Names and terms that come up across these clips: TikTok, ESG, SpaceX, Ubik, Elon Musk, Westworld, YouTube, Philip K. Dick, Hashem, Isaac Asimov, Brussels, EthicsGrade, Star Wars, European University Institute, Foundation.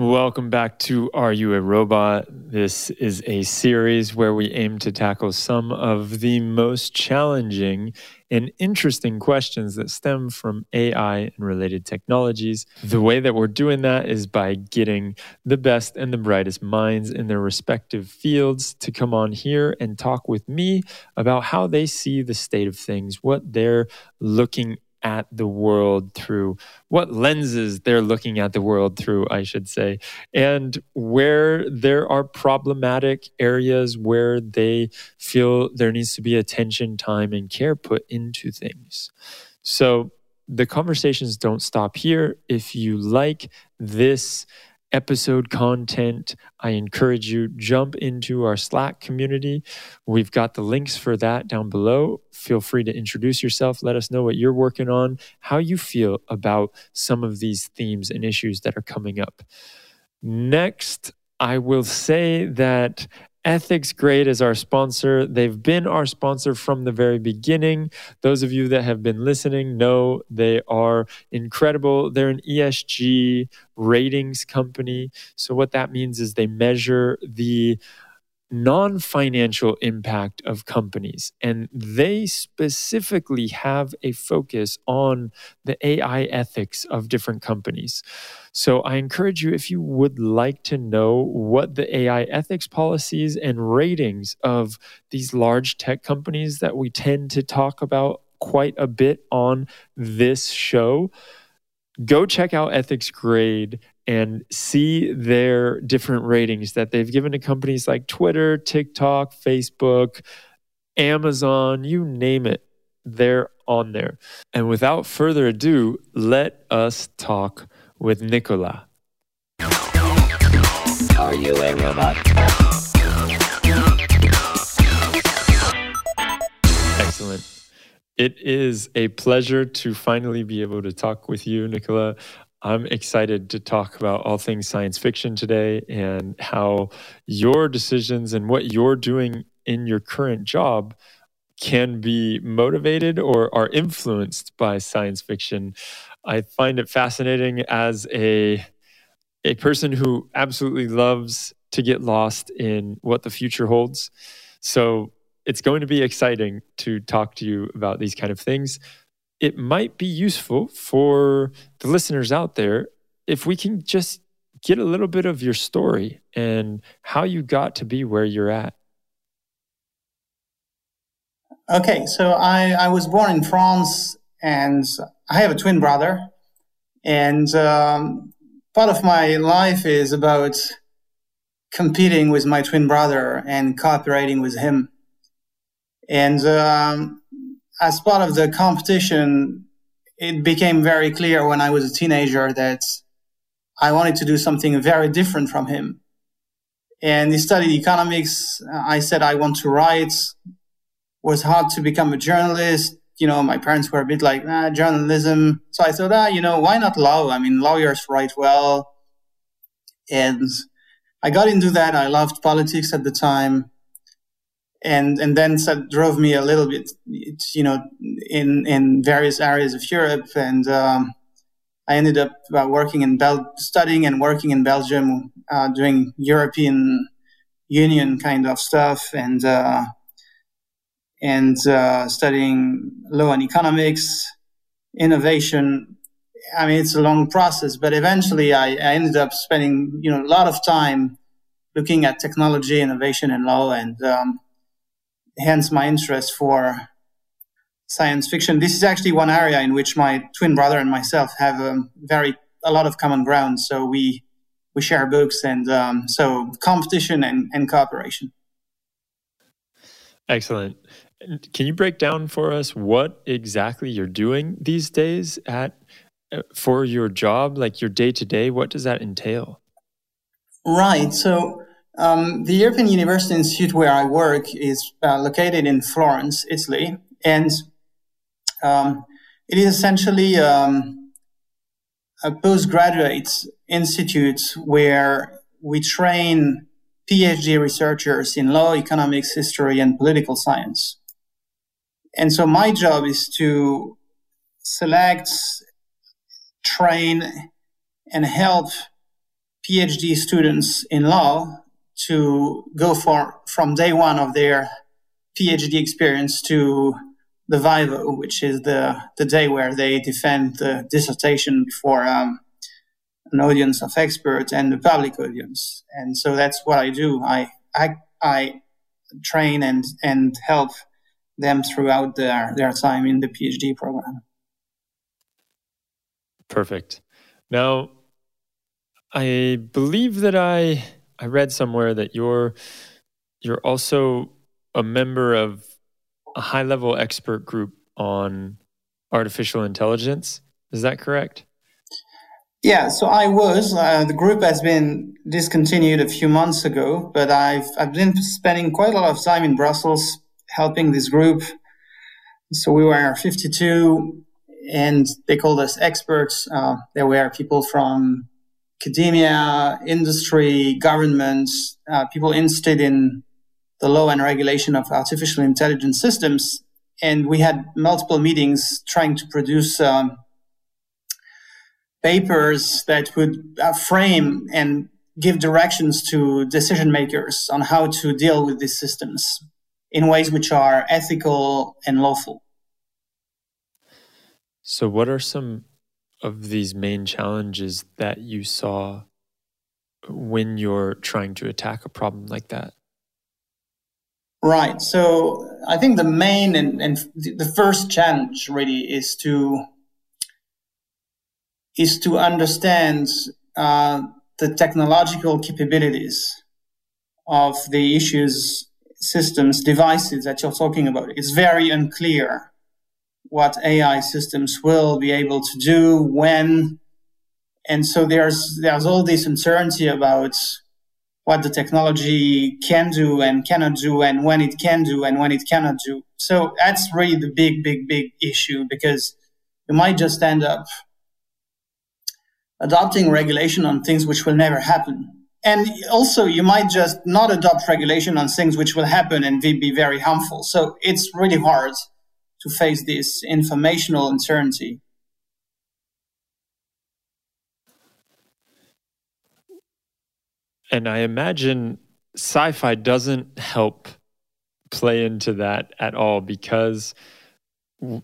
Welcome back to Are You a Robot? This is a series where we aim to tackle some of the most challenging and interesting questions that stem from AI and related technologies. The way that we're doing that is by getting the best and the brightest minds in their respective fields to come on here and talk with me about how they see the state of things, what they're looking at the world through, what lenses they're looking at the world through, I should say, and where there are problematic areas where they feel there needs to be attention, time, and care put into things. So the conversations don't stop here. If you like this episode content, I encourage you, jump into our Slack community. We've got the links for that down below. Feel free to introduce yourself. Let us know what you're working on, how you feel about some of these themes and issues that are coming up. Next, I will say that EthicsGrade is our sponsor. They've been our sponsor from the very beginning. Those of you that have been listening know they are incredible. They're an ESG ratings company. So what that means is they measure the non-financial impact of companies. And they specifically have a focus on the AI ethics of different companies. So I encourage you, if you would like to know what the AI ethics policies and ratings of these large tech companies that we tend to talk about quite a bit on this show, go check out EthicsGrade and see their different ratings that they've given to companies like Twitter, TikTok, Facebook, Amazon, you name it. They're on there. And without further ado, let us talk with Nicola. Are you a robot? Excellent. It is a pleasure to finally be able to talk with you, Nicola. I'm excited to talk about all things science fiction today and how your decisions and what you're doing in your current job can be motivated or are influenced by science fiction. I find it fascinating as a person who absolutely loves to get lost in what the future holds. So it's going to be exciting to talk to you about these kind of things. It might be useful for the listeners out there if we can just get a little bit of your story and how you got to be where you're at. Okay, so I was born in France and I have a twin brother. And part of my life is about competing with my twin brother and cooperating with him. And as part of the competition, it became very clear when I was a teenager that I wanted to do something very different from him. And he studied economics. I said, I want to write. It was hard to become a journalist. You know, my parents were a bit like, journalism. So I thought, why not law? I mean, lawyers write well. And I got into that. I loved politics at the time. And then that drove me a little bit, in various areas of Europe. And I ended up studying and working in Belgium, doing European Union kind of stuff and studying law and economics, innovation. I mean, it's a long process, but eventually I ended up spending, a lot of time looking at technology, innovation, and law, and hence my interest for science fiction. This is actually one area in which my twin brother and myself have a lot of common ground. So we share books, and so competition and cooperation. Excellent. Can you break down for us what exactly you're doing these days for your job, like your day-to-day? What does that entail? Right. So the European University Institute where I work is located in Florence, Italy, and it is essentially a postgraduate institute where we train PhD researchers in law, economics, history, and political science. And so my job is to select, train, and help PhD students in law to go from day one of their PhD experience to the vivo, which is the day where they defend the dissertation before an audience of experts and the public audience. And so that's what I do. I train and help them throughout their time in the PhD program. Perfect. Now, I believe that I read somewhere that you're also a member of a high-level expert group on artificial intelligence. Is that correct? Yeah, so I was. The group has been discontinued a few months ago, but I've been spending quite a lot of time in Brussels helping this group. So we were 52, and they called us experts. There were people from academia, industry, governments, people interested in the law and regulation of artificial intelligence systems. And we had multiple meetings trying to produce papers that would frame and give directions to decision makers on how to deal with these systems in ways which are ethical and lawful. So what are some of these main challenges that you saw when you're trying to attack a problem like that? Right. So I think the main and the first challenge really is to understand the technological capabilities of the issues, systems, devices that you're talking about. It's very unclear what AI systems will be able to do, when. And so there's all this uncertainty about what the technology can do and cannot do, and when it can do and when it cannot do. So that's really the big issue, because you might just end up adopting regulation on things which will never happen. And also you might just not adopt regulation on things which will happen and be very harmful. So it's really hard to face this informational uncertainty. And I imagine sci-fi doesn't help play into that at all, because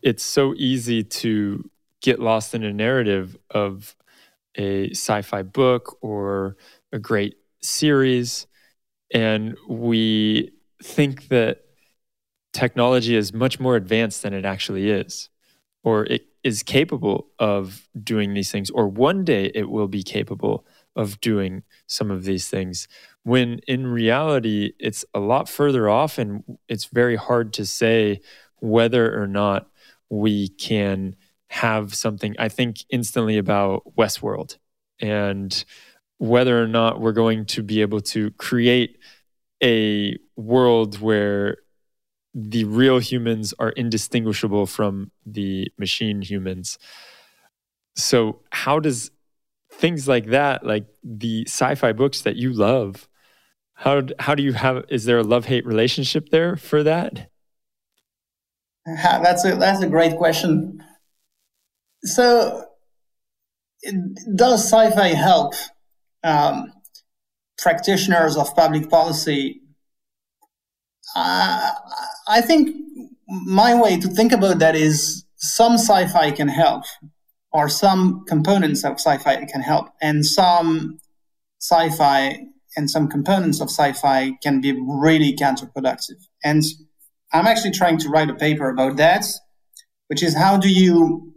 it's so easy to get lost in a narrative of a sci-fi book or a great series, and we think that technology is much more advanced than it actually is, or it is capable of doing these things, or one day it will be capable of doing some of these things, when in reality it's a lot further off, and it's very hard to say whether or not we can have something. I think instantly about Westworld and whether or not we're going to be able to create a world where the real humans are indistinguishable from the machine humans. So how does things like that, like the sci-fi books that you love, how do you have, is there a love-hate relationship there for that? That's a great question. So does sci-fi help practitioners of public policy? I think my way to think about that is some sci-fi can help, or some components of sci-fi can help, and some sci-fi and some components of sci-fi can be really counterproductive. And I'm actually trying to write a paper about that, which is how do you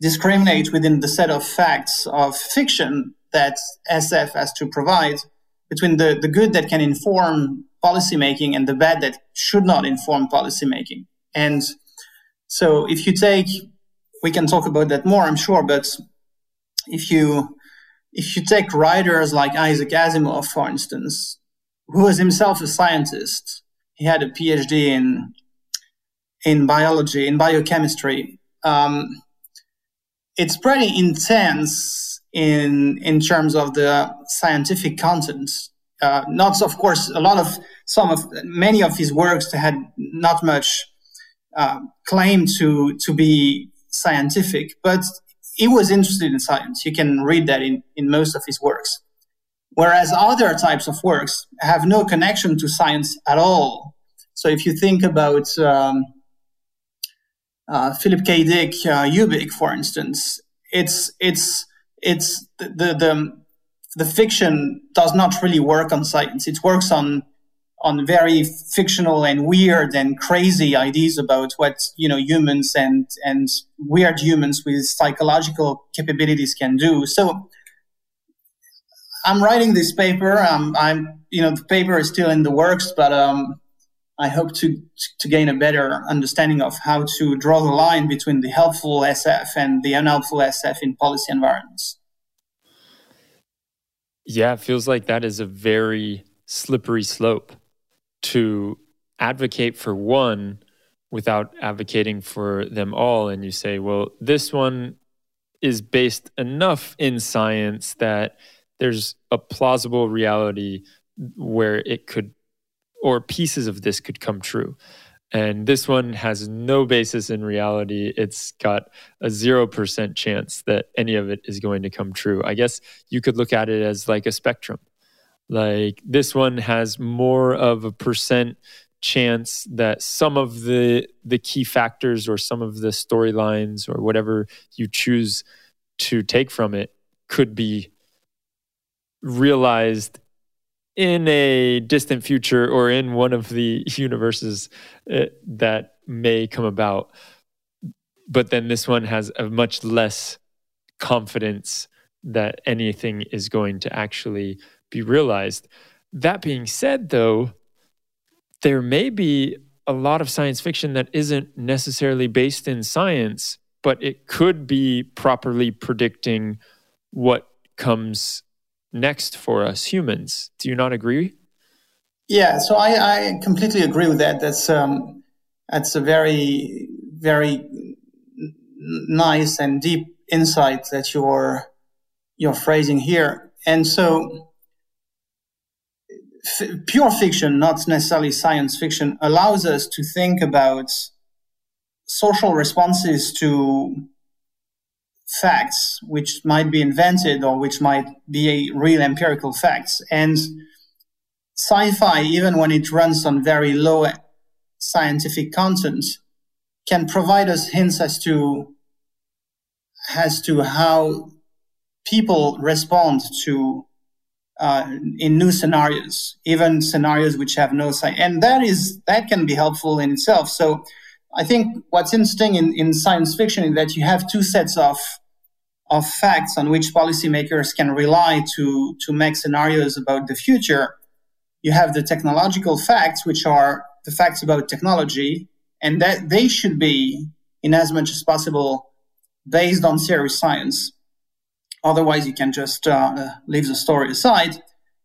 discriminate within the set of facts of fiction that SF has to provide between the good that can inform policymaking and the bad that should not inform policymaking. And so if you take, we can talk about that more, I'm sure, but if you take writers like Isaac Asimov, for instance, who was himself a scientist, he had a PhD in biology, in biochemistry. It's pretty intense in terms of the scientific content. Not, of course, many of his works had not much claim to be scientific, but he was interested in science. You can read that in most of his works. whereas other types of works have no connection to science at all. So if you think about Philip K. Dick, Ubik, for instance, it's the fiction does not really work on science. It works on very fictional and weird and crazy ideas about what, you know, humans and weird humans with psychological capabilities can do. So I'm writing this paper. I'm you know, the paper is still in the works, but I hope to gain a better understanding of how to draw the line between the helpful SF and the unhelpful SF in policy environments. Yeah, it feels like that is a very slippery slope to advocate for one without advocating for them all. And you say, well, this one is based enough in science that there's a plausible reality where it could, or pieces of this could come true. And this one has no basis in reality. It's got a 0% chance that any of it is going to come true. I guess you could look at it as like a spectrum. Like this one has more of a percent chance that some of the key factors or some of the storylines or whatever you choose to take from it could be realized in a distant future or in one of the universes that may come about. But then this one has a much less confidence that anything is going to actually be realized. That being said, though, there may be a lot of science fiction that isn't necessarily based in science, but it could be properly predicting what comes next for us humans. Do you not agree? Yeah, so I completely agree with that. That's a very, very nice and deep insight that you're phrasing here. And so pure fiction, not necessarily science fiction, allows us to think about social responses to facts which might be invented or which might be real empirical facts. And sci-fi, even when it runs on very low scientific content, can provide us hints as to how people respond to in new scenarios, even scenarios which have no science. And that can be helpful in itself. So I think what's interesting in science fiction is that you have two sets of facts on which policymakers can rely to make scenarios about the future. You have the technological facts, which are the facts about technology, and that they should be, in as much as possible, based on serious science. Otherwise, you can just leave the story aside.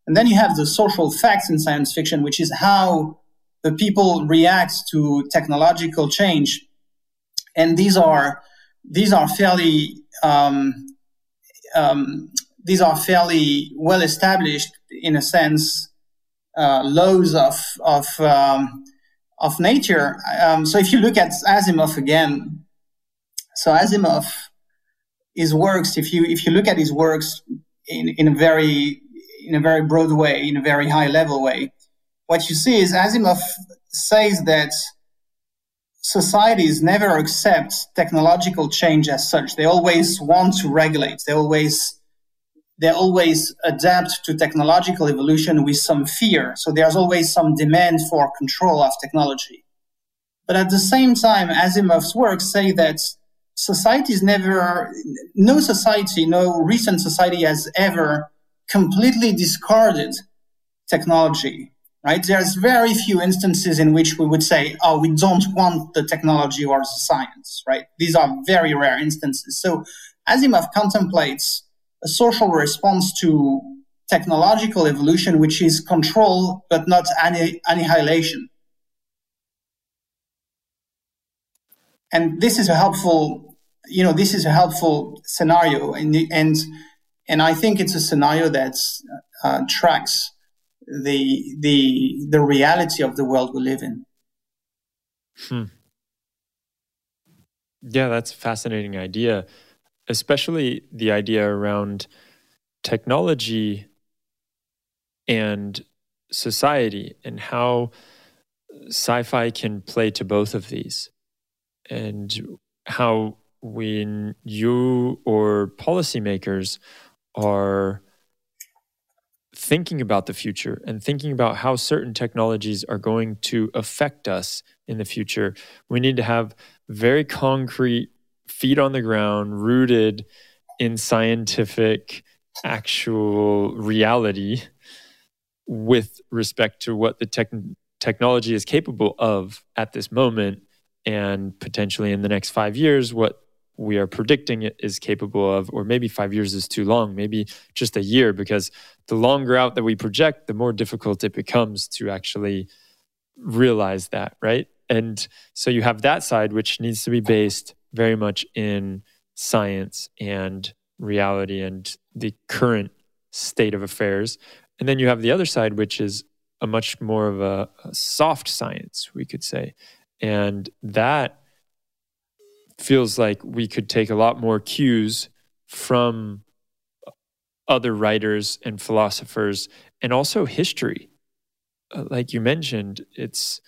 And then you have the social facts in science fiction, which is how the people react to technological change, and these are fairly well established, in a sense, laws of nature. So if you look at Asimov again, so Asimov, his works, if you look at his works in a very broad way, in a very high level way, what you see is Asimov says that societies never accept technological change as such. They always want to regulate. They always adapt to technological evolution with some fear. So there's always some demand for control of technology. But at the same time, Asimov's works say that societies no recent society has ever completely discarded technology. Right? There's very few instances in which we would say, oh, we don't want the technology or the science, right? These are very rare instances. So Asimov contemplates a social response to technological evolution, which is control, but not annihilation. And this is a helpful, scenario. And I think it's a scenario that tracks the reality of the world we live in. Yeah, that's a fascinating idea, especially the idea around technology and society, and how sci-fi can play to both of these, and how when you or policymakers are thinking about the future and thinking about how certain technologies are going to affect us in the future, we need to have very concrete, feet on the ground, rooted in scientific, actual reality with respect to what the technology is capable of at this moment, and potentially in the next 5 years, what we are predicting it is capable of. Or maybe 5 years is too long, maybe just a year, because the longer out that we project, the more difficult it becomes to actually realize that, right? And so you have that side, which needs to be based very much in science and reality and the current state of affairs. And then you have the other side, which is a much more of a soft science, we could say. And that feels like we could take a lot more cues from other writers and philosophers, and also history. Like you mentioned, it's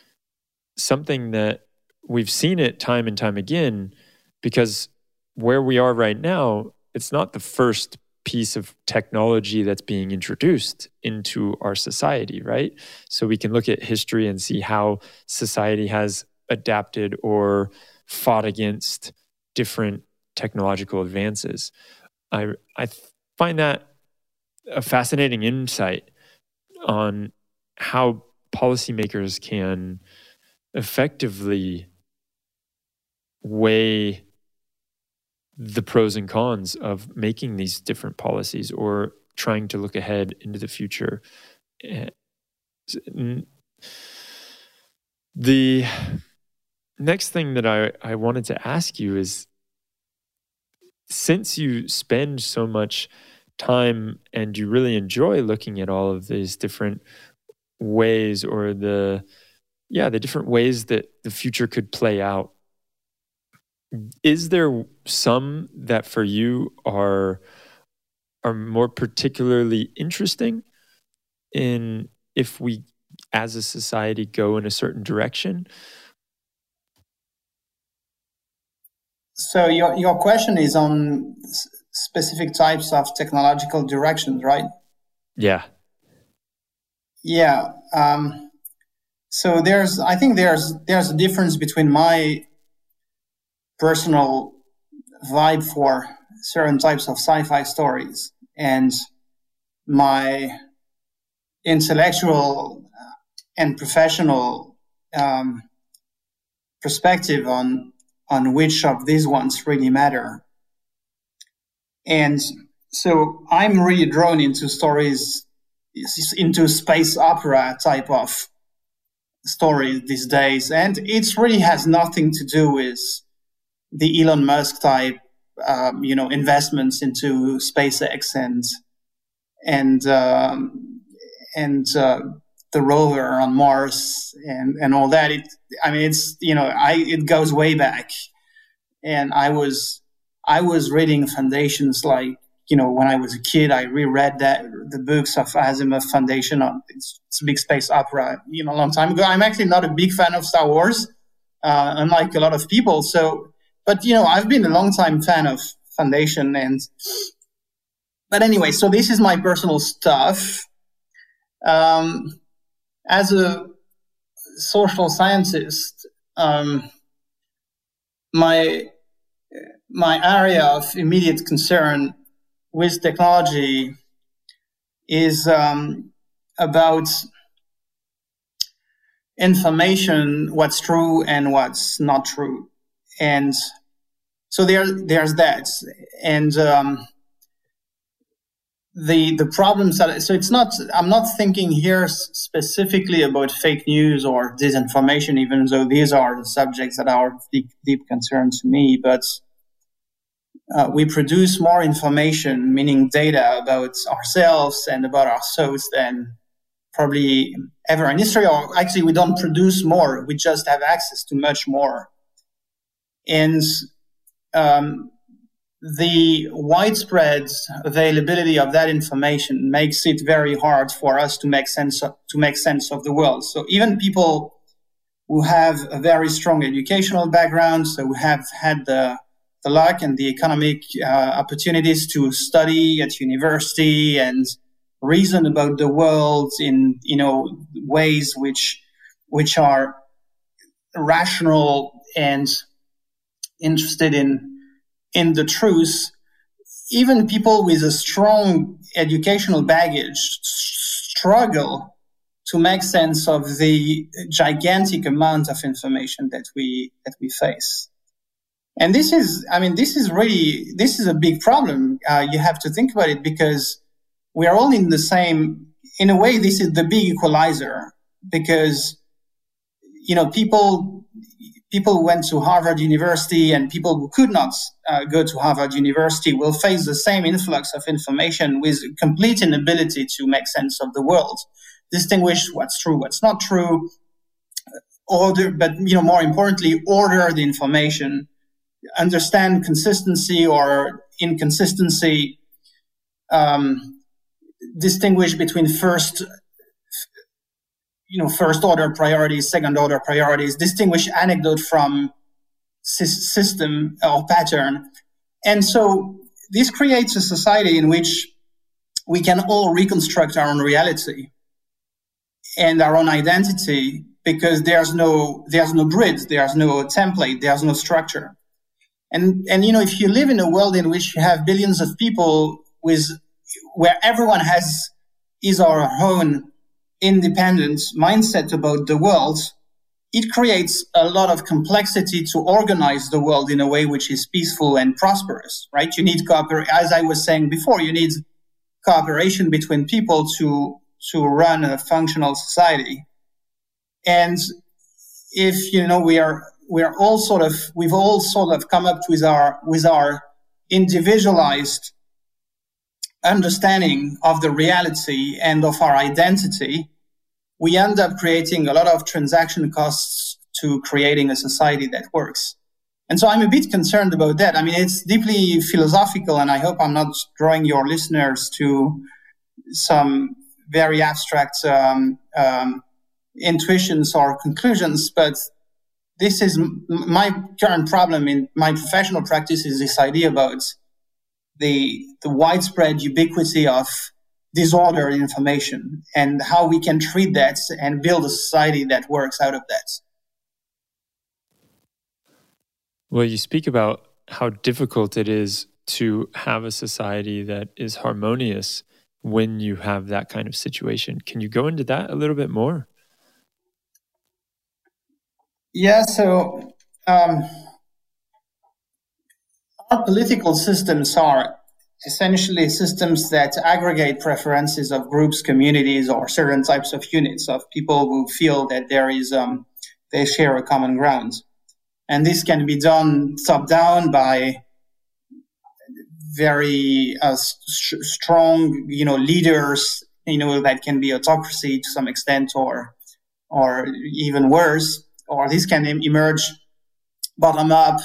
something that we've seen it time and time again, because where we are right now, it's not the first piece of technology that's being introduced into our society, right? So we can look at history and see how society has adapted or fought against different technological advances. I find that a fascinating insight on how policymakers can effectively weigh the pros and cons of making these different policies or trying to look ahead into the future. The next thing that I wanted to ask you is, since you spend so much time and you really enjoy looking at all of these different ways, or the different ways that the future could play out, is there some that for you are more particularly interesting in if we as a society go in a certain direction? So your question is on specific types of technological directions, right? Yeah. Yeah. So I think there's a difference between my personal vibe for certain types of sci-fi stories and my intellectual and professional perspective on which of these ones really matter. And so I'm really drawn into stories, into space opera type of stories these days. And it really has nothing to do with the Elon Musk type, investments into SpaceX and the rover on Mars and all that. It goes way back. And I was reading Foundations, when I was a kid, I reread the books of Asimov Foundation. It's a big space opera, a long time ago. I'm actually not a big fan of Star Wars, unlike a lot of people. But, I've been a long-time fan of Foundation. But anyway, so this is my personal stuff. As a social scientist, my area of immediate concern with technology is about information, what's true and what's not true. And so there's that, and the problems that. So it's not. I'm not thinking here specifically about fake news or disinformation, even though these are the subjects that are deep concern to me. But we produce more information, meaning data about ourselves and about our thoughts than probably ever in history. Or actually, we don't produce more. We just have access to much more. And the widespread availability of that information makes it very hard for us to make sense of the world. So even people who have a very strong educational background, so who have had the luck and the economic opportunities to study at university and reason about the world in, you know, ways which are rational and interested in the truth. Even people with a strong educational baggage struggle to make sense of the gigantic amount of information that we face. And this is a big problem. You have to think about it, because we are all in a way, this is the big equalizer, because, you know, people who went to Harvard University and people who could not go to Harvard University will face the same influx of information with complete inability to make sense of the world, distinguish what's true, what's not true, more importantly, order the information, understand consistency or inconsistency, distinguish between first order priorities, second order priorities, distinguish anecdote from system or pattern. And so this creates a society in which we can all reconstruct our own reality and our own identity, because there's no grid, there's no template, there's no structure. And you know, if you live in a world in which you have billions of people where everyone has his or her own independent mindset about the world, it creates a lot of complexity to organize the world in a way which is peaceful and prosperous, right? You need cooperation, as I was saying before, you need cooperation between people to run a functional society. And if, you know, we've all sort of come up with our individualized understanding of the reality and of our identity, we end up creating a lot of transaction costs to creating a society that works. And so I'm a bit concerned about that. I mean, it's deeply philosophical, and I hope I'm not drawing your listeners to some very abstract intuitions or conclusions, but this is my current problem in my professional practice, is this idea about the widespread ubiquity of disorder in information and how we can treat that and build a society that works out of that. Well, you speak about how difficult it is to have a society that is harmonious when you have that kind of situation. Can you go into that a little bit more? Yeah, so our political systems are essentially systems that aggregate preferences of groups, communities, or certain types of units of people who feel that they share a common ground. And this can be done top-down by very strong, you know, leaders, you know, that can be autocracy to some extent or even worse, or this can emerge bottom-up,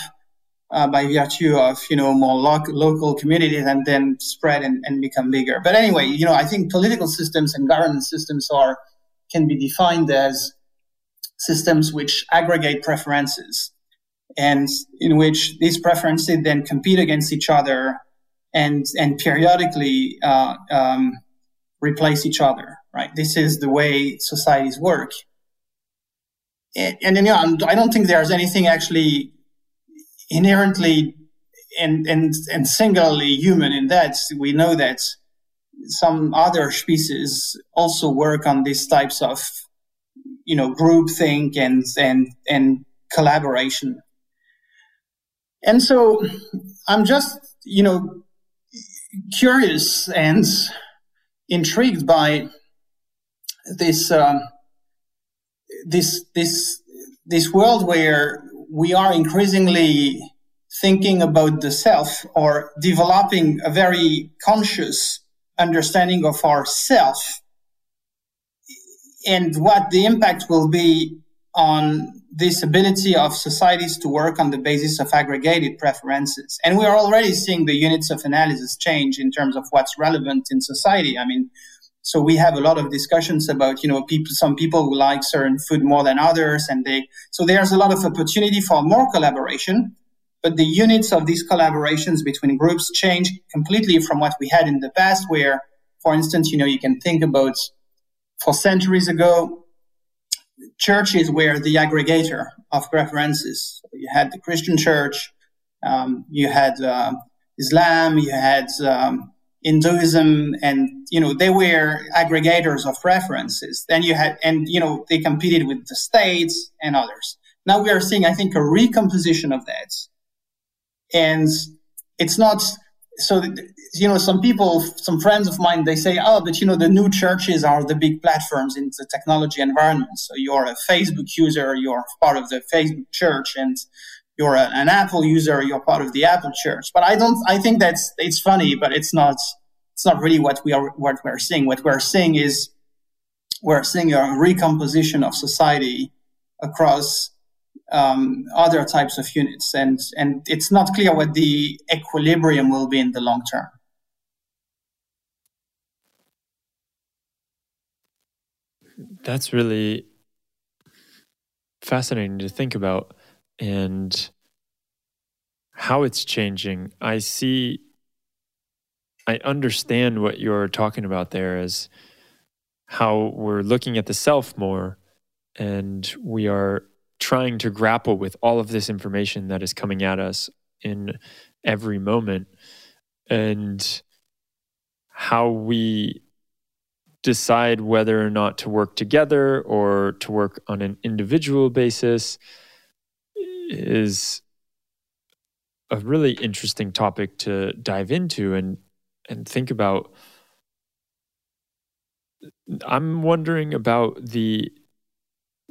by virtue of, you know, more local communities, and then spread and become bigger. But anyway, you know, I think political systems and governance systems can be defined as systems which aggregate preferences, and in which these preferences then compete against each other and periodically replace each other. Right? This is the way societies work. And you know, I don't think there's anything actually inherently and singularly human in that. We know that some other species also work on these types of, you know, groupthink and collaboration. And so I'm just, you know, curious and intrigued by this world where we are increasingly thinking about the self, or developing a very conscious understanding of ourself and what the impact will be on this ability of societies to work on the basis of aggregated preferences. And we are already seeing the units of analysis change in terms of what's relevant in society. I mean, so we have a lot of discussions about, you know, people, some people who like certain food more than others. And so there's a lot of opportunity for more collaboration, but the units of these collaborations between groups change completely from what we had in the past, where, for instance, you know, you can think about, for centuries ago, churches were the aggregator of preferences. You had the Christian church, you had Islam, you had Hinduism, and, you know, they were aggregators of preferences. Then you had, and, you know, they competed with the states and others. Now we are seeing, I think, a recomposition of that. And it's not, so, you know, some people, some friends of mine, they say, oh, but, you know, the new churches are the big platforms in the technology environment. So you're a Facebook user, you're part of the Facebook church, and you're an Apple user, you're part of the Apple church. But I think that's, it's funny, but it's not really what we're seeing. What we're seeing is, we're seeing a recomposition of society across other types of units, and it's not clear what the equilibrium will be in the long term. That's really fascinating to think about, and how it's changing. I understand what you're talking about there, is how we're looking at the self more, and we are trying to grapple with all of this information that is coming at us in every moment, and how we decide whether or not to work together or to work on an individual basis is a really interesting topic to dive into and think about. I'm wondering about the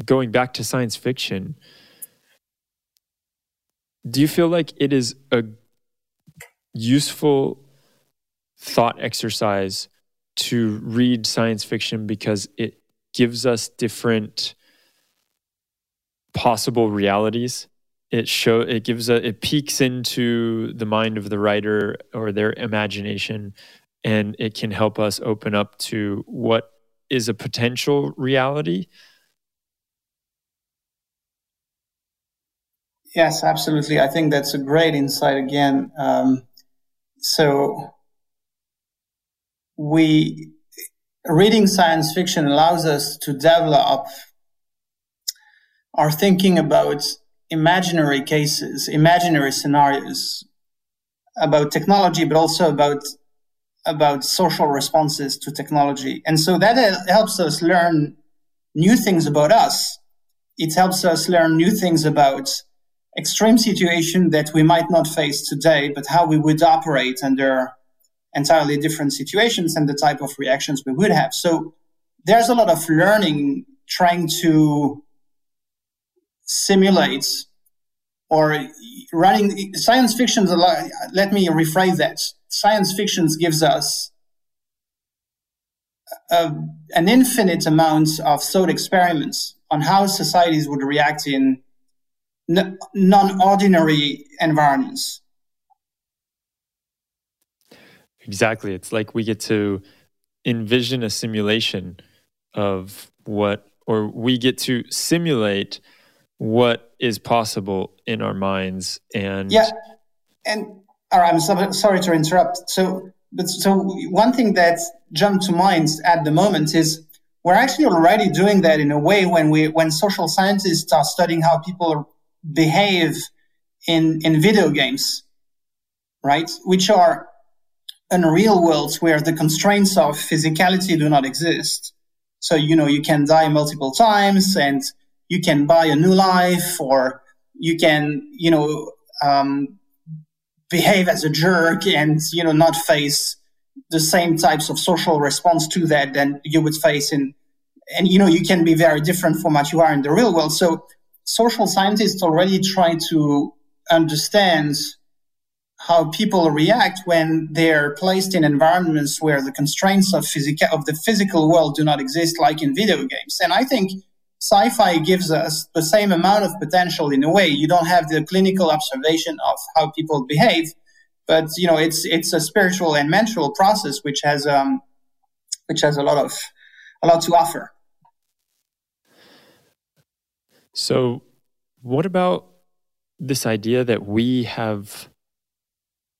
going back to science fiction, do you feel like it is a useful thought exercise to read science fiction because it gives us different possible realities? It peeks into the mind of the writer or their imagination, and it can help us open up to what is a potential reality. Yes, absolutely. I think that's a great insight again. So reading science fiction allows us to develop our thinking about imaginary cases, imaginary scenarios, about technology, but also about social responses to technology. And so that helps us learn new things about us. It helps us learn new things about extreme situation that we might not face today, but how we would operate under entirely different situations and the type of reactions we would have. So there's a lot of learning trying to simulate or running science fiction. Let me rephrase that. Science fiction gives us an infinite amount of thought experiments on how societies would react in non-ordinary environments. Exactly. It's like we get to envision a simulation of we get to simulate what is possible in our minds. And yeah, and I'm sorry to interrupt. So one thing that jumped to mind at the moment is, we're actually already doing that in a way when social scientists are studying how people are behave in video games, right? Which are unreal worlds where the constraints of physicality do not exist. So, you know, you can die multiple times and you can buy a new life, or you can, you know, behave as a jerk and, you know, not face the same types of social response to that than you would face and, you know, you can be very different from what you are in the real world. So social scientists already try to understand how people react when they're placed in environments where the constraints of the physical world do not exist, like in video games. And I think sci-fi gives us the same amount of potential in a way. You don't have the clinical observation of how people behave, but you know it's a spiritual and mental process which has a lot to offer. So, what about this idea that we have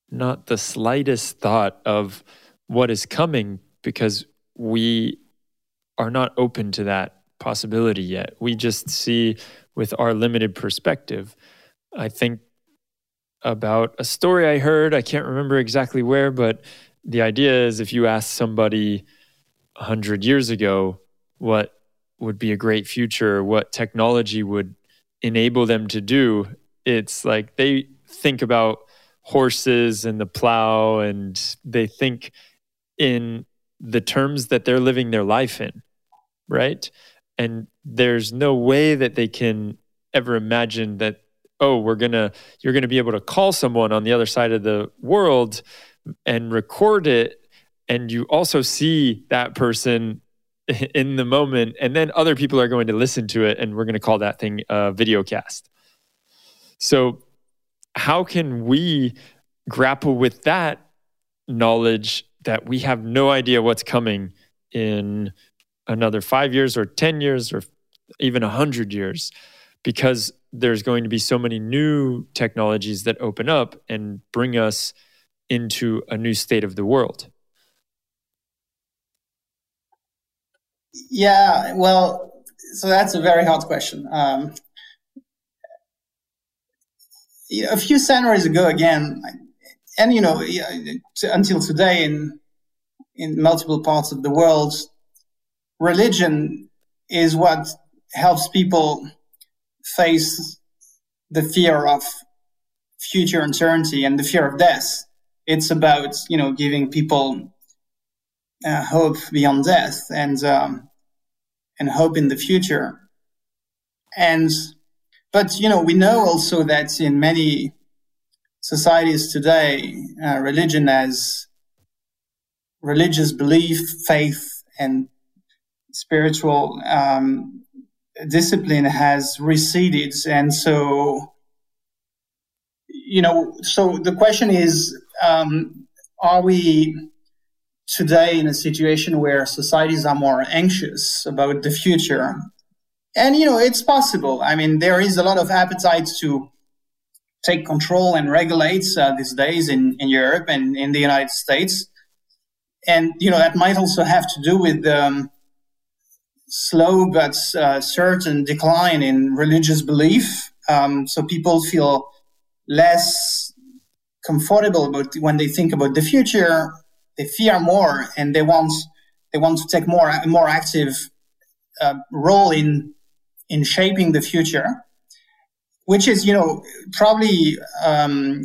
not the slightest thought of what is coming because we are not open to that possibility yet? We just see with our limited perspective. I think about a story I heard, I can't remember exactly where, but the idea is if you ask somebody 100 years ago what would be a great future, what technology would enable them to do, it's like they think about horses and the plow, and they think in the terms that they're living their life in, right? And there's no way that they can ever imagine that, oh, you're gonna be able to call someone on the other side of the world and record it, and you also see that person in the moment, and then other people are going to listen to it, and we're going to call that thing a video cast. So how can we grapple with that knowledge that we have no idea what's coming in another 5 years or 10 years or even 100 years, because there's going to be so many new technologies that open up and bring us into a new state of the world? Yeah, well, so that's a very hard question. A few centuries ago, again, and you know, until today, in multiple parts of the world, religion is what helps people face the fear of future uncertainty and the fear of death. It's about, you know, giving people hope beyond death and hope in the future. But you know, we know also that in many societies today, religion as religious belief, faith, and spiritual discipline has receded, and so you know. So the question is: are we today in a situation where societies are more anxious about the future? And, you know, it's possible. I mean, there is a lot of appetite to take control and regulate these days in Europe and in the United States. And, you know, that might also have to do with the slow but certain decline in religious belief. So people feel less comfortable about when they think about the future. They fear more, and they want to take more active role in shaping the future, which is, you know, probably a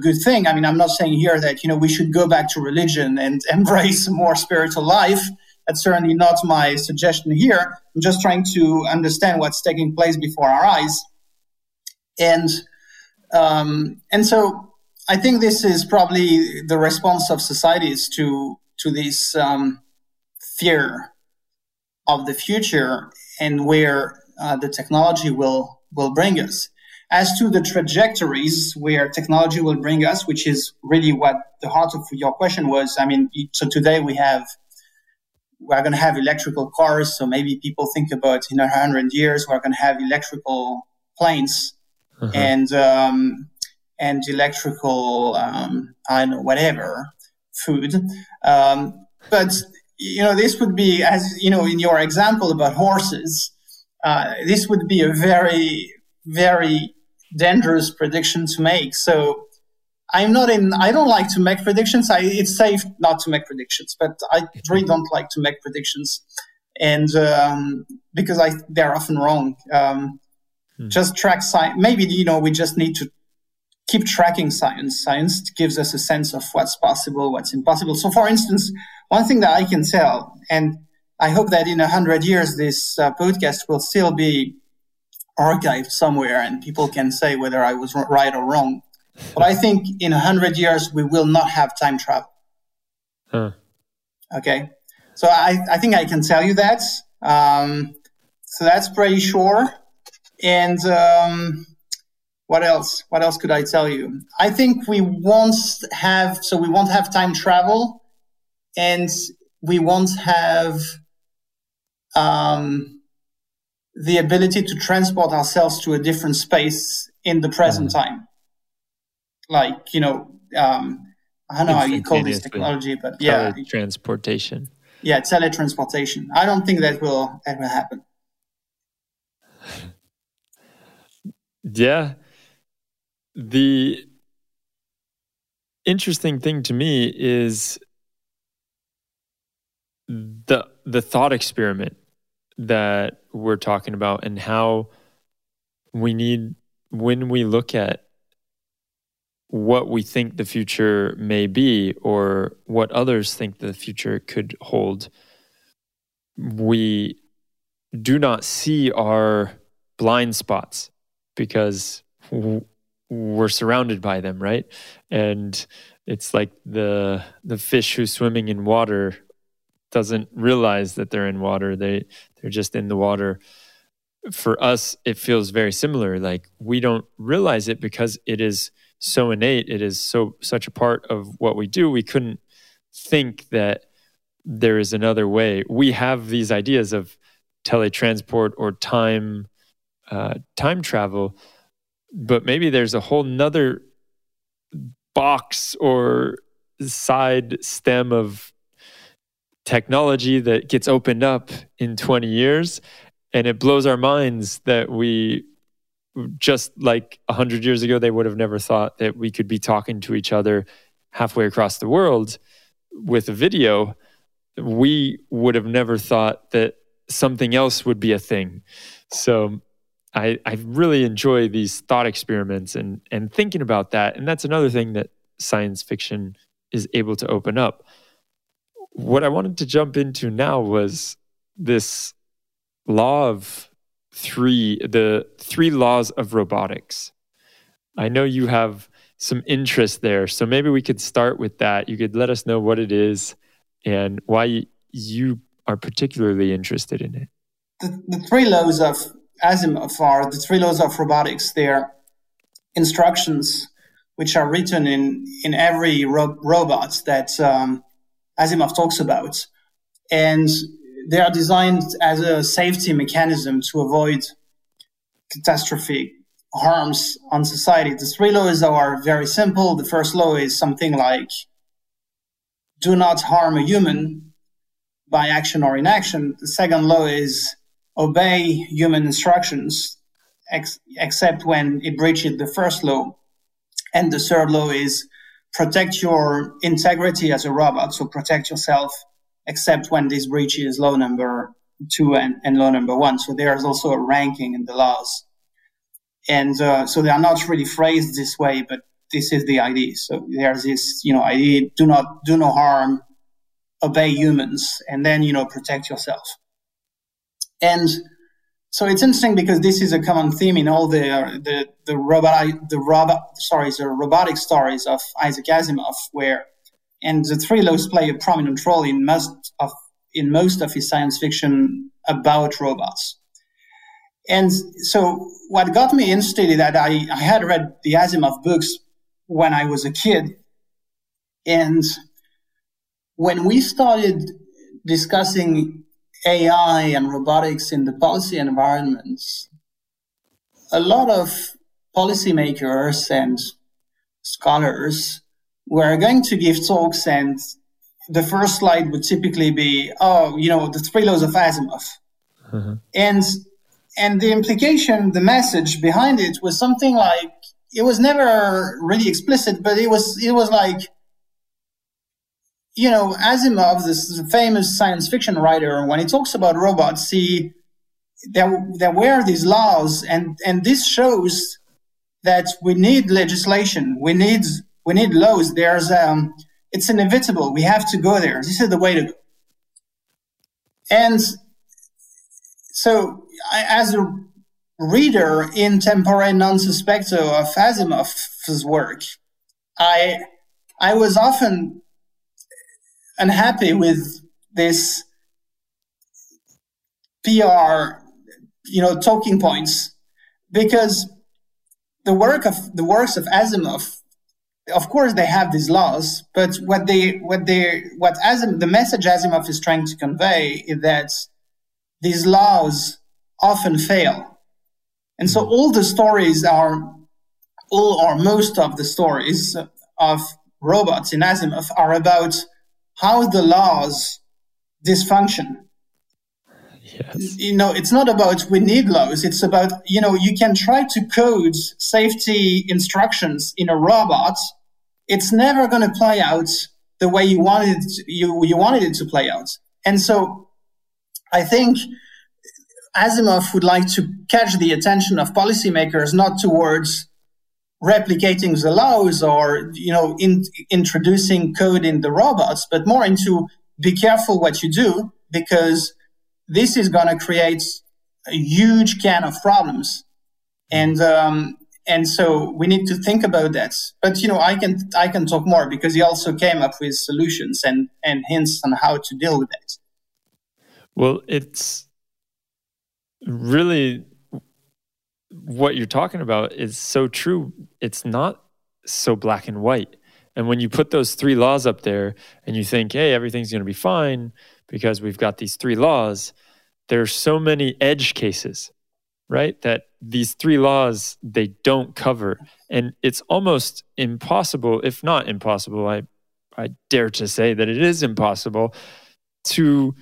good thing. I mean, I'm not saying here that, you know, we should go back to religion and embrace more spiritual life. That's certainly not my suggestion here. I'm just trying to understand what's taking place before our eyes, and so I think this is probably the response of societies to this fear of the future and where the technology will bring us. As to the trajectories where technology will bring us, which is really what the heart of your question was. I mean, so today we're going to have electrical cars. So maybe people think about in 100 years we're going to have electrical planes and electrical, I don't know, whatever, food. But, you know, this would be, as, you know, in your example about horses, this would be a very, very dangerous prediction to make. So I don't like to make predictions. It's safe not to make predictions, but I really don't like to make predictions. And because they're often wrong. Just track science. Maybe, you know, we just need to keep tracking science. Science gives us a sense of what's possible, what's impossible. So, for instance, one thing that I can tell, and I hope that in 100 years this podcast will still be archived somewhere and people can say whether I was right or wrong. But I think in 100 years we will not have time travel. Okay? So I think I can tell you that. So that's pretty sure. And what else? What else could I tell you? I think we won't have, so we won't have time travel, and we won't have the ability to transport ourselves to a different space in the present time. Like, you know, I don't know how you call this technology, but yeah. Teletransportation. Yeah, teletransportation. I don't think that will ever happen. Yeah. The interesting thing to me is the thought experiment that we're talking about, and how we need, when we look at what we think the future may be or what others think the future could hold, we do not see our blind spots because we're surrounded by them, right? And it's like the fish who's swimming in water doesn't realize that they're in water. They're just in the water. For us, it feels very similar. Like, we don't realize it because it is so innate. It is such a part of what we do. We couldn't think that there is another way. We have these ideas of teletransport or time travel, but maybe there's a whole nother box or side stem of technology that gets opened up in 20 years, and it blows our minds that we, just like 100 years ago, they would have never thought that we could be talking to each other halfway across the world with a video. We would have never thought that something else would be a thing. So I really enjoy these thought experiments and thinking about that. And that's another thing that science fiction is able to open up. What I wanted to jump into now was this law of three, the three laws of robotics. I know you have some interest there, so maybe we could start with that. You could let us know what it is and why you are particularly interested in it. The three laws of Asimov are the three laws of robotics. They're instructions which are written in every robot that Asimov talks about, and they are designed as a safety mechanism to avoid catastrophic harms on society. The three laws are very simple. The first law is something like, do not harm a human by action or inaction. The second law is, obey human instructions, except when it breaches the first law. And the third law is, protect your integrity as a robot, so protect yourself, except when this breaches law number 2 and law number 1. So there is also a ranking in the laws. And so they are not really phrased this way, but this is the idea. So there's this, you know, idea, do no harm, obey humans, and then, you know, protect yourself. And so it's interesting because this is a common theme in all the robotic stories of Isaac Asimov, where, and the three laws play a prominent role in most of his science fiction about robots. And so what got me interested is that I had read the Asimov books when I was a kid, and when we started discussing AI and robotics in the policy environments, a lot of policymakers and scholars were going to give talks, and the first slide would typically be, oh, you know, the three laws of Asimov. Mm-hmm. And the implication, the message behind it was something like, it was never really explicit, but it was like, you know, Asimov, this famous science fiction writer, when he talks about robots, there were these laws, and this shows that we need legislation, we need laws. There's it's inevitable. We have to go there. This is the way to go. And so, as a reader in tempore non suspecto of Asimov's work, I was often unhappy with this PR talking points, because the works of Asimov, of course, they have these laws, but the message Asimov is trying to convey is that these laws often fail, and so most of the stories of robots in Asimov are about how the laws dysfunction. Yes. It's not about we need laws. It's about, you can try to code safety instructions in a robot. It's never going to play out the way you wanted it to play out. And so I think Asimov would like to catch the attention of policymakers, not towards replicating the laws or, introducing code in the robots, but more into be careful what you do, because this is going to create a huge can of problems. And so we need to think about that. But, I can talk more, because he also came up with solutions and hints on how to deal with that. Well, it's really what you're talking about is so true. It's not so black and white. And when you put those three laws up there and you think, hey, everything's going to be fine because we've got these three laws, there are so many edge cases, right? That these three laws, they don't cover. And it's almost impossible, if not impossible, I dare to say that it is impossible to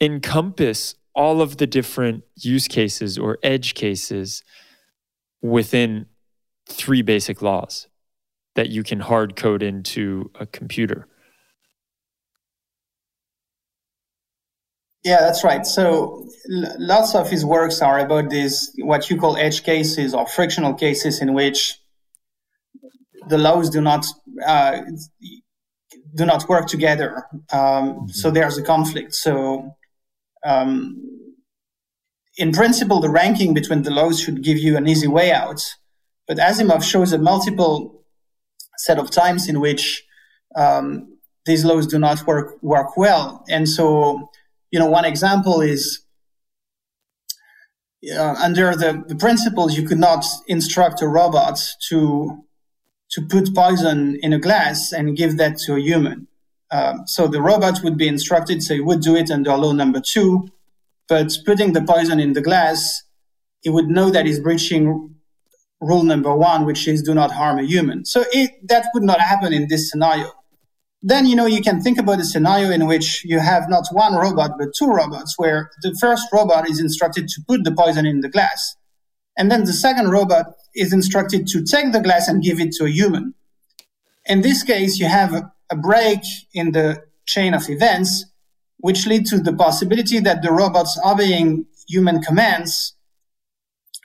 encompass all of the different use cases or edge cases within three basic laws that you can hard code into a computer. Yeah, that's right. So lots of his works are about these, what you call edge cases or frictional cases, in which the laws do not work together. So there's a conflict. So in principle, the ranking between the laws should give you an easy way out. But Asimov shows a multiple set of times in which these laws do not work well. And so, one example is under the principles, you could not instruct a robot to put poison in a glass and give that to a human. So the robot would be instructed, so it would do it under law number 2, but putting the poison in the glass, it would know that it's breaching rule number 1, which is do not harm a human. So that would not happen in this scenario. Then, you can think about a scenario in which you have not one robot, but two robots, where the first robot is instructed to put the poison in the glass. And then the second robot is instructed to take the glass and give it to a human. In this case, you have a break in the chain of events, which lead to the possibility that the robots obeying human commands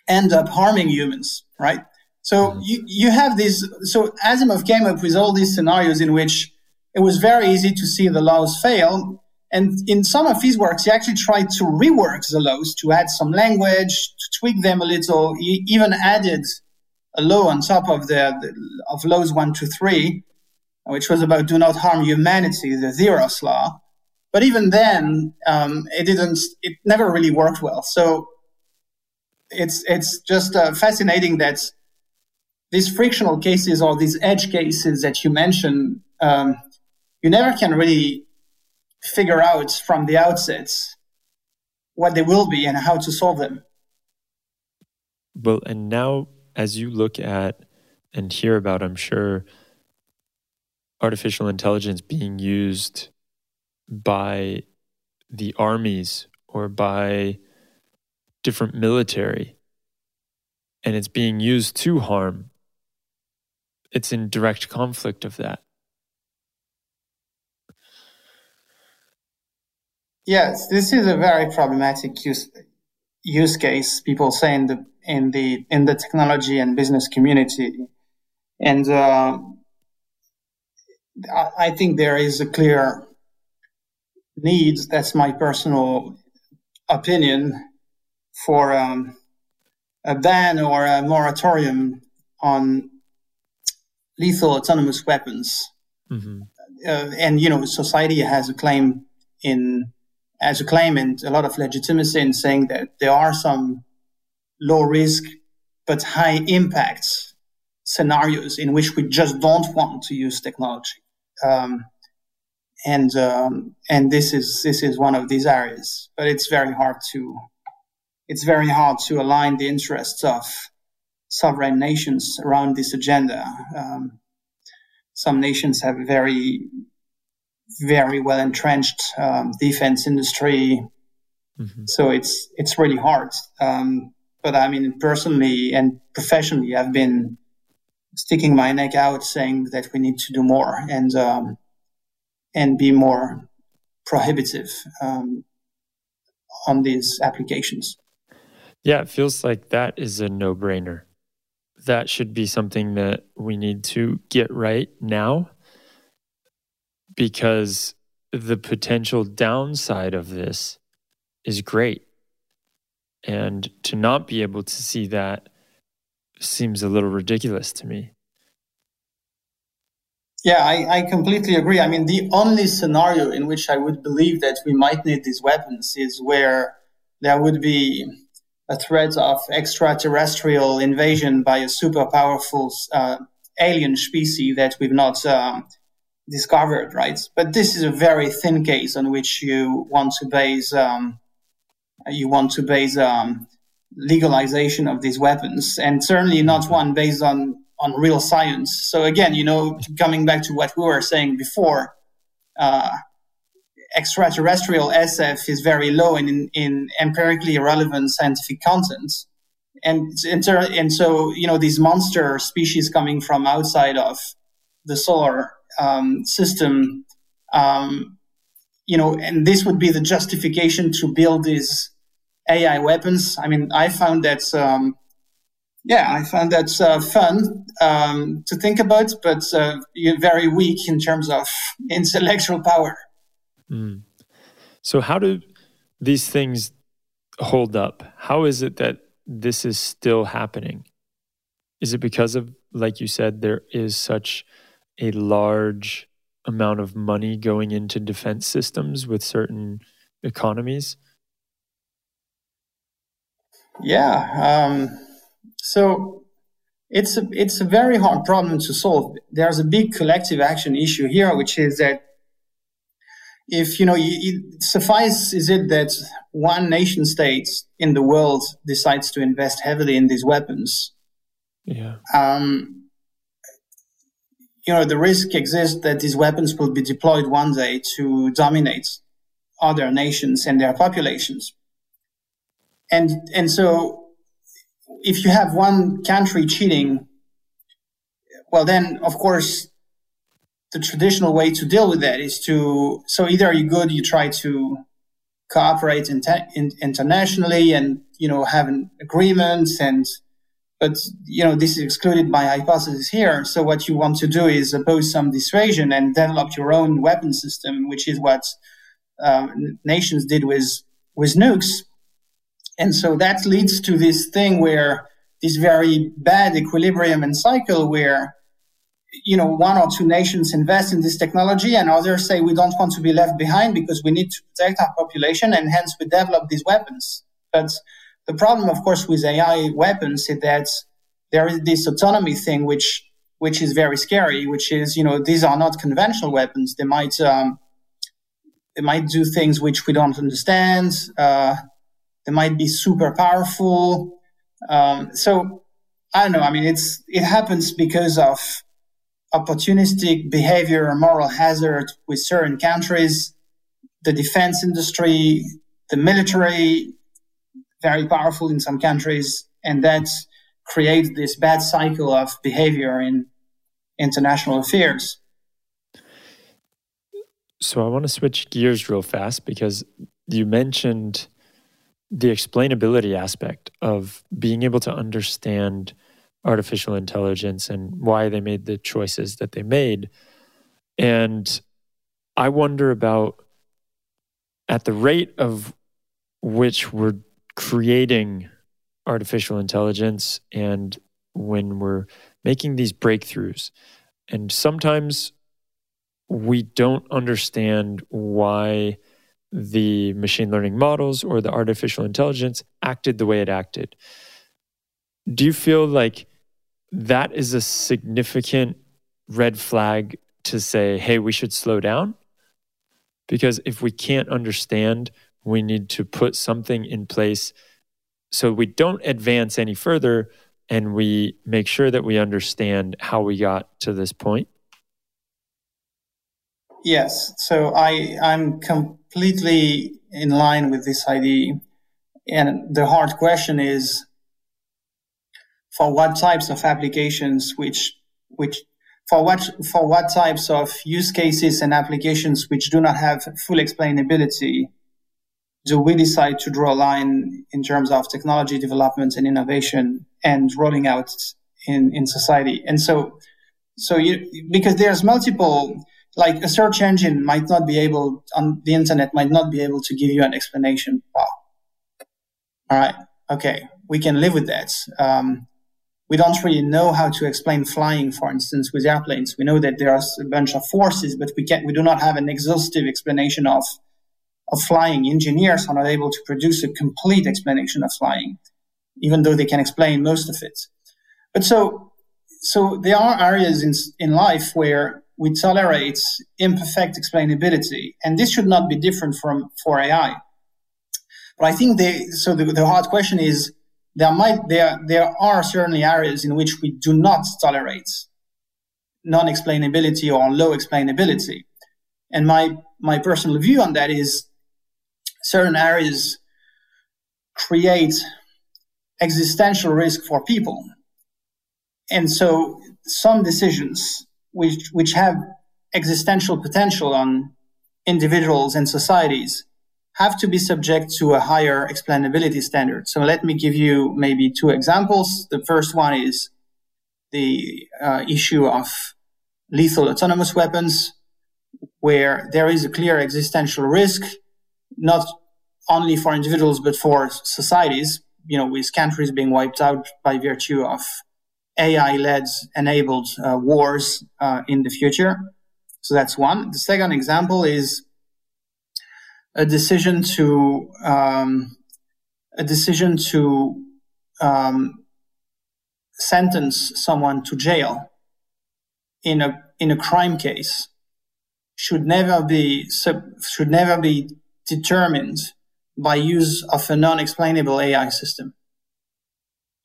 end up harming humans, right? So you have these. So Asimov came up with all these scenarios in which it was very easy to see the laws fail. And in some of his works, he actually tried to rework the laws, to add some language, to tweak them a little. He even added a law on top of the laws 1, 2, 3, which was about do not harm humanity, the Zeros law. But even then, it never really worked well. So it's just fascinating that these frictional cases or these edge cases that you mentioned, you never can really figure out from the outset what they will be and how to solve them. Well, and now as you look at and hear about, I'm sure, artificial intelligence being used by the armies or by different military, and it's being used to harm, it's in direct conflict of that. Yes, this is a very problematic use case, people say, in the technology and business community. And I think there is a clear need, that's my personal opinion, for a ban or a moratorium on lethal autonomous weapons. Mm-hmm. And society has a claim in as a claim and a lot of legitimacy in saying that there are some low risk but high impact scenarios in which we just don't want to use technology. And this is one of these areas, but it's very hard to align the interests of sovereign nations around this agenda. Some nations have a very, very well entrenched defense industry, mm-hmm. So it's really hard. But I mean, personally and professionally, I've been sticking my neck out, saying that we need to do more and be more prohibitive on these applications. Yeah, it feels like that is a no-brainer. That should be something that we need to get right now, because the potential downside of this is great. And to not be able to see that seems a little ridiculous to me. Yeah, I completely agree. I mean, the only scenario in which I would believe that we might need these weapons is where there would be a threat of extraterrestrial invasion by a super powerful alien species that we've not discovered, right? But this is a very thin case on which you want to base legalization of these weapons, and certainly not one based on real science. So again, you know, coming back to what we were saying before, extraterrestrial SF is very low in empirically relevant scientific content. And so, you know, these monster species coming from outside of the solar system, you know, and this would be the justification to build these AI weapons. I mean, I found that fun to think about, but you're very weak in terms of intellectual power. Mm. So how do these things hold up? How is it that this is still happening? Is it because of, like you said, there is such a large amount of money going into defense systems with certain economies? Yeah. So it's a very hard problem to solve. There's a big collective action issue here, which is that if, you know, suffice is it that one nation state in the world decides to invest heavily in these weapons. Yeah. You know, the risk exists that these weapons will be deployed one day to dominate other nations and their populations. And so if you have one country cheating, well, then, of course, the traditional way to deal with that is to, so either you try to cooperate internationally and, you know, have an agreement and, but, you know, this is excluded by hypothesis here. So what you want to do is oppose some dissuasion and develop your own weapon system, which is what nations did with nukes. And so that leads to this thing where this very bad equilibrium and cycle where, you know, one or two nations invest in this technology and others say we don't want to be left behind because we need to protect our population, and hence we develop these weapons. But the problem, of course, with AI weapons is that there is this autonomy thing, which is very scary, which is, you know, these are not conventional weapons. They might do things which we don't understand. They might be super powerful. So I don't know. I mean, it happens because of opportunistic behavior or moral hazard with certain countries, the defense industry, the military, very powerful in some countries, and that creates this bad cycle of behavior in international affairs. So I want to switch gears real fast because you mentioned the explainability aspect of being able to understand artificial intelligence and why they made the choices that they made. And I wonder about, at the rate of which we're creating artificial intelligence and when we're making these breakthroughs, and sometimes we don't understand why the machine learning models or the artificial intelligence acted the way it acted. Do you feel like that is a significant red flag to say, hey, we should slow down? Because if we can't understand, we need to put something in place so we don't advance any further and we make sure that we understand how we got to this point. Yes, so I'm completely in line with this idea. And the hard question is, for what types of applications, for what types of use cases and applications which do not have full explainability, do we decide to draw a line in terms of technology development and innovation and rolling out in society? And so you, because there's multiple. Like a search engine might not be able, on the internet, might not be able to give you an explanation. Wow. All right. Okay. We can live with that. We don't really know how to explain flying, for instance, with airplanes. We know that there are a bunch of forces, but we do not have an exhaustive explanation of flying. Engineers are not able to produce a complete explanation of flying, even though they can explain most of it. But so there are areas in life where we tolerate imperfect explainability, and this should not be different for AI. But I think the hard question is there are certainly areas in which we do not tolerate non-explainability or low explainability, and my personal view on that is certain areas create existential risk for people, and so some decisions which have existential potential on individuals and societies have to be subject to a higher explainability standard. So let me give you maybe two examples. The first one is the issue of lethal autonomous weapons, where there is a clear existential risk, not only for individuals, but for societies, with countries being wiped out by virtue of AI-led enabled wars in the future. So that's one. The second example is a decision to sentence someone to jail in a crime case should never be determined by use of a non-explainable AI system.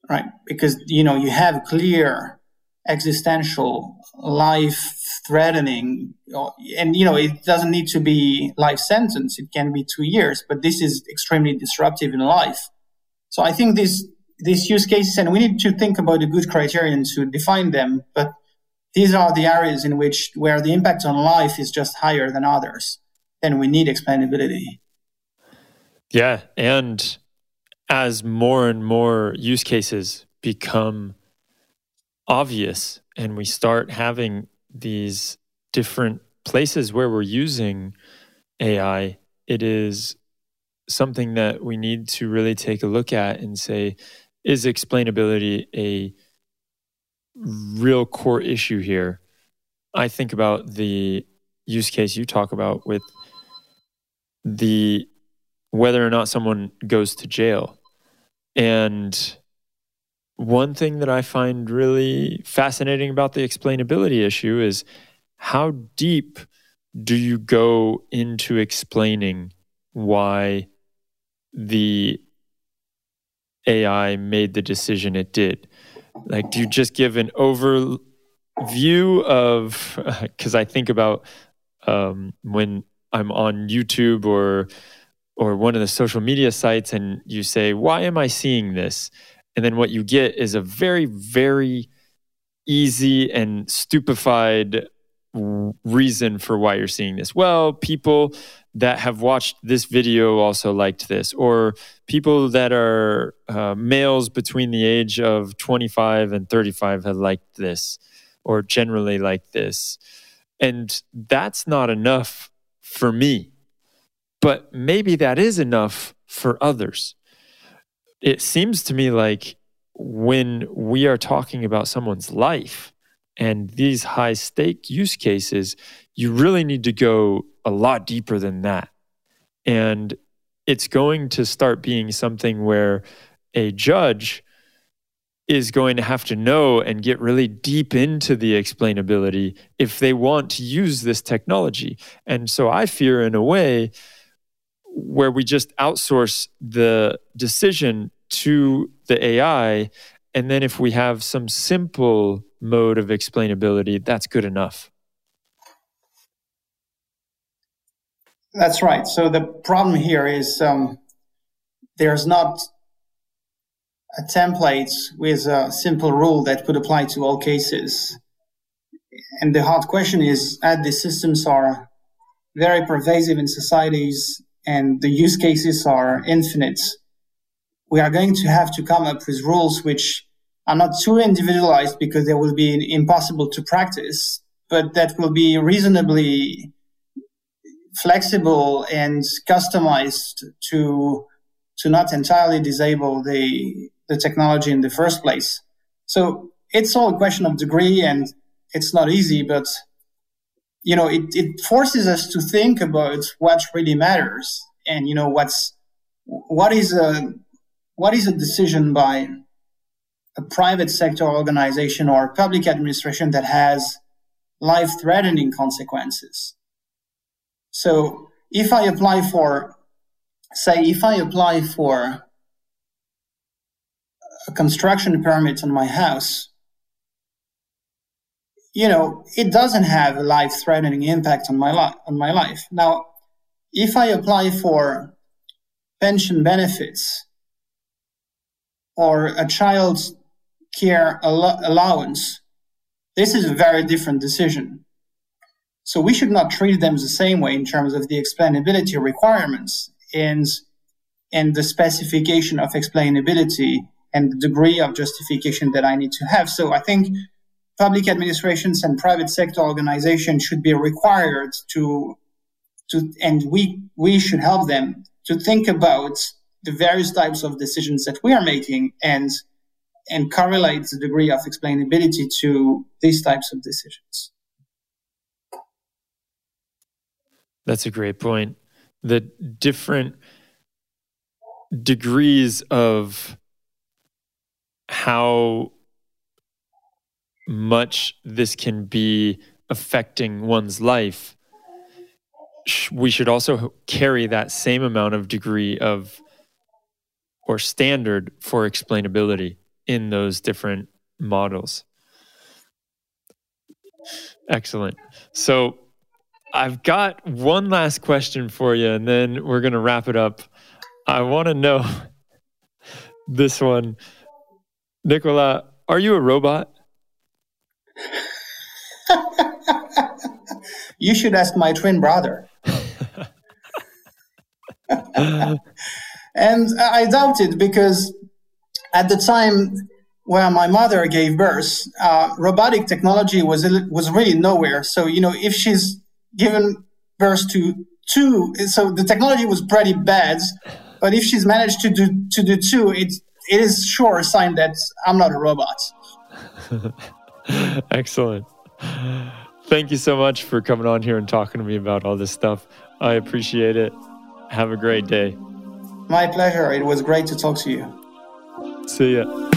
Right, because you have clear existential, life-threatening, and it doesn't need to be life sentence. It can be 2 years, but this is extremely disruptive in life. So I think these use cases, and we need to think about a good criterion to define them. But these are the areas in which where the impact on life is just higher than others. Then we need explainability. Yeah, and as more and more use cases become obvious and we start having these different places where we're using AI, it is something that we need to really take a look at and say, is explainability a real core issue here? I think about the use case you talk about with the whether or not someone goes to jail. And one thing that I find really fascinating about the explainability issue is how deep do you go into explaining why the AI made the decision it did? Like, do you just give an overview of, because I think about when I'm on YouTube or one of the social media sites and you say, why am I seeing this? And then what you get is a very, very easy and stupefied reason for why you're seeing this. Well, people that have watched this video also liked this, or people that are males between the age of 25 and 35 have liked this, or generally like this. And that's not enough for me. But maybe that is enough for others. It seems to me like when we are talking about someone's life and these high-stake use cases, you really need to go a lot deeper than that. And it's going to start being something where a judge is going to have to know and get really deep into the explainability if they want to use this technology. And so I fear, in a way, where we just outsource the decision to the AI, and then if we have some simple mode of explainability, that's good enough. That's right. So the problem here is there's not a template with a simple rule that could apply to all cases. And the hard question is, as these systems are very pervasive in societies and the use cases are infinite, we are going to have to come up with rules which are not too individualized because they will be impossible to practice, but that will be reasonably flexible and customized to not entirely disable the technology in the first place. So it's all a question of degree, and it's not easy, but you know, it forces us to think about what really matters, and you know, what is a decision by a private sector organization or public administration that has life-threatening consequences. So if I apply for a construction permit on my house, you know, it doesn't have a life-threatening impact on my life. Now, if I apply for pension benefits or a child's care allowance, this is a very different decision. So we should not treat them the same way in terms of the explainability requirements and the specification of explainability and the degree of justification that I need to have. So I think public administrations and private sector organizations should be required and we should help them to think about the various types of decisions that we are making and correlate the degree of explainability to these types of decisions. That's a great point. The different degrees of how much this can be affecting one's life, we should also carry that same amount of degree of or standard for explainability in those different models. Excellent. So I've got one last question for you, and then we're going to wrap it up. I want to know this one. Nicolas, are you a robot? You should ask my twin brother. And I doubted, because at the time when my mother gave birth, robotic technology was really nowhere. So, you know, if she's given birth to two, so the technology was pretty bad, but if she's managed to do two, it is sure a sign that I'm not a robot. Excellent. Thank you so much for coming on here and talking to me about all this stuff. I appreciate it. Have a great day. My pleasure. It was great to talk to you. See ya.